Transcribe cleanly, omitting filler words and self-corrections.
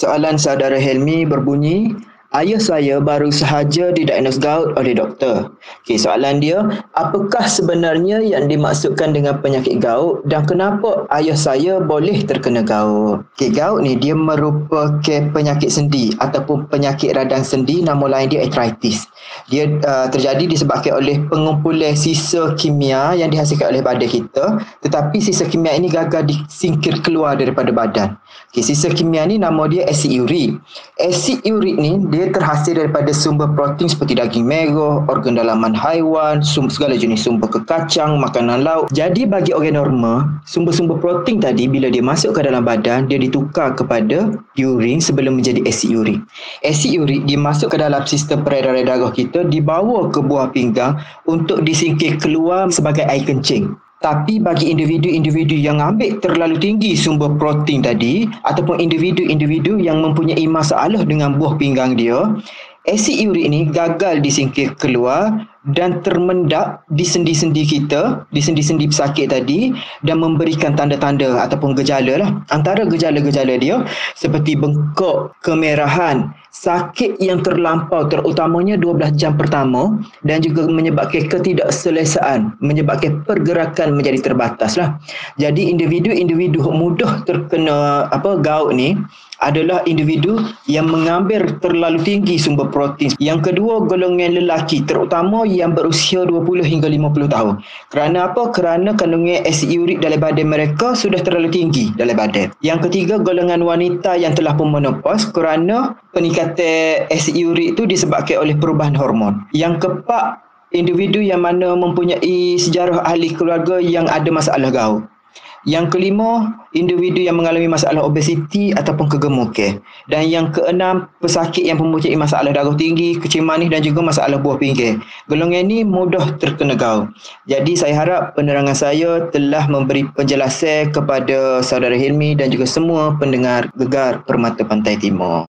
Soalan saudara Helmi berbunyi, ayah saya baru sahaja didiagnos gout oleh doktor. Okey, soalan dia, apakah sebenarnya yang dimaksudkan dengan penyakit gout dan kenapa ayah saya boleh terkena gout? Okey, gout ni dia merupakan penyakit sendi ataupun penyakit radang sendi, nama lain dia arthritis. Dia terjadi disebabkan oleh pengumpulan sisa kimia yang dihasilkan oleh badan kita, tetapi sisa kimia ini gagal disingkir keluar daripada badan. Okey, sisa kimia ni nama dia asid urik. Asid urik ni dia terhasil daripada sumber protein seperti daging merah, organ dalaman haiwan, segala jenis sumber kekacang, makanan laut. Jadi bagi orang normal, sumber-sumber protein tadi bila dia masuk ke dalam badan, dia ditukar kepada urin sebelum menjadi asid urik. Asid urik dia masuk ke dalam sistem peredaran darah kita, dibawa ke buah pinggang untuk disingkir keluar sebagai air kencing. Tapi bagi individu-individu yang ambil terlalu tinggi sumber protein tadi ataupun individu-individu yang mempunyai masalah dengan buah pinggang dia, asid urik ni gagal disingkir keluar dan termendak di sendi-sendi kita, di sendi-sendi pesakit tadi, dan memberikan tanda-tanda ataupun gejala lah. Antara gejala-gejala dia seperti bengkak, kemerahan, sakit yang terlampau terutamanya 12 jam pertama, dan juga menyebabkan ketidakselesaan, menyebabkan pergerakan menjadi terbatas lah. Jadi individu-individu mudah terkena gout ni adalah individu yang mengambil terlalu tinggi sumber protein. Yang kedua, golongan lelaki, terutama yang berusia 20 hingga 50 tahun. Kerana apa? Kerana kandungan asid urik dalam badan mereka sudah terlalu tinggi dalam badan. Yang ketiga, golongan wanita yang telah pun menopause, kerana peningkatan asid urik itu disebabkan oleh perubahan hormon. Yang keempat, individu yang mana mempunyai sejarah ahli keluarga yang ada masalah gout. Yang kelima, individu yang mengalami masalah obesiti ataupun kegemukan. Dan yang keenam, pesakit yang mempunyai masalah darah tinggi, kecil manis dan juga masalah buah pinggir. Golongan ini mudah terkena gout. Jadi saya harap penerangan saya telah memberi penjelasan kepada saudara Helmi dan juga semua pendengar Gegar Permata Pantai Timur.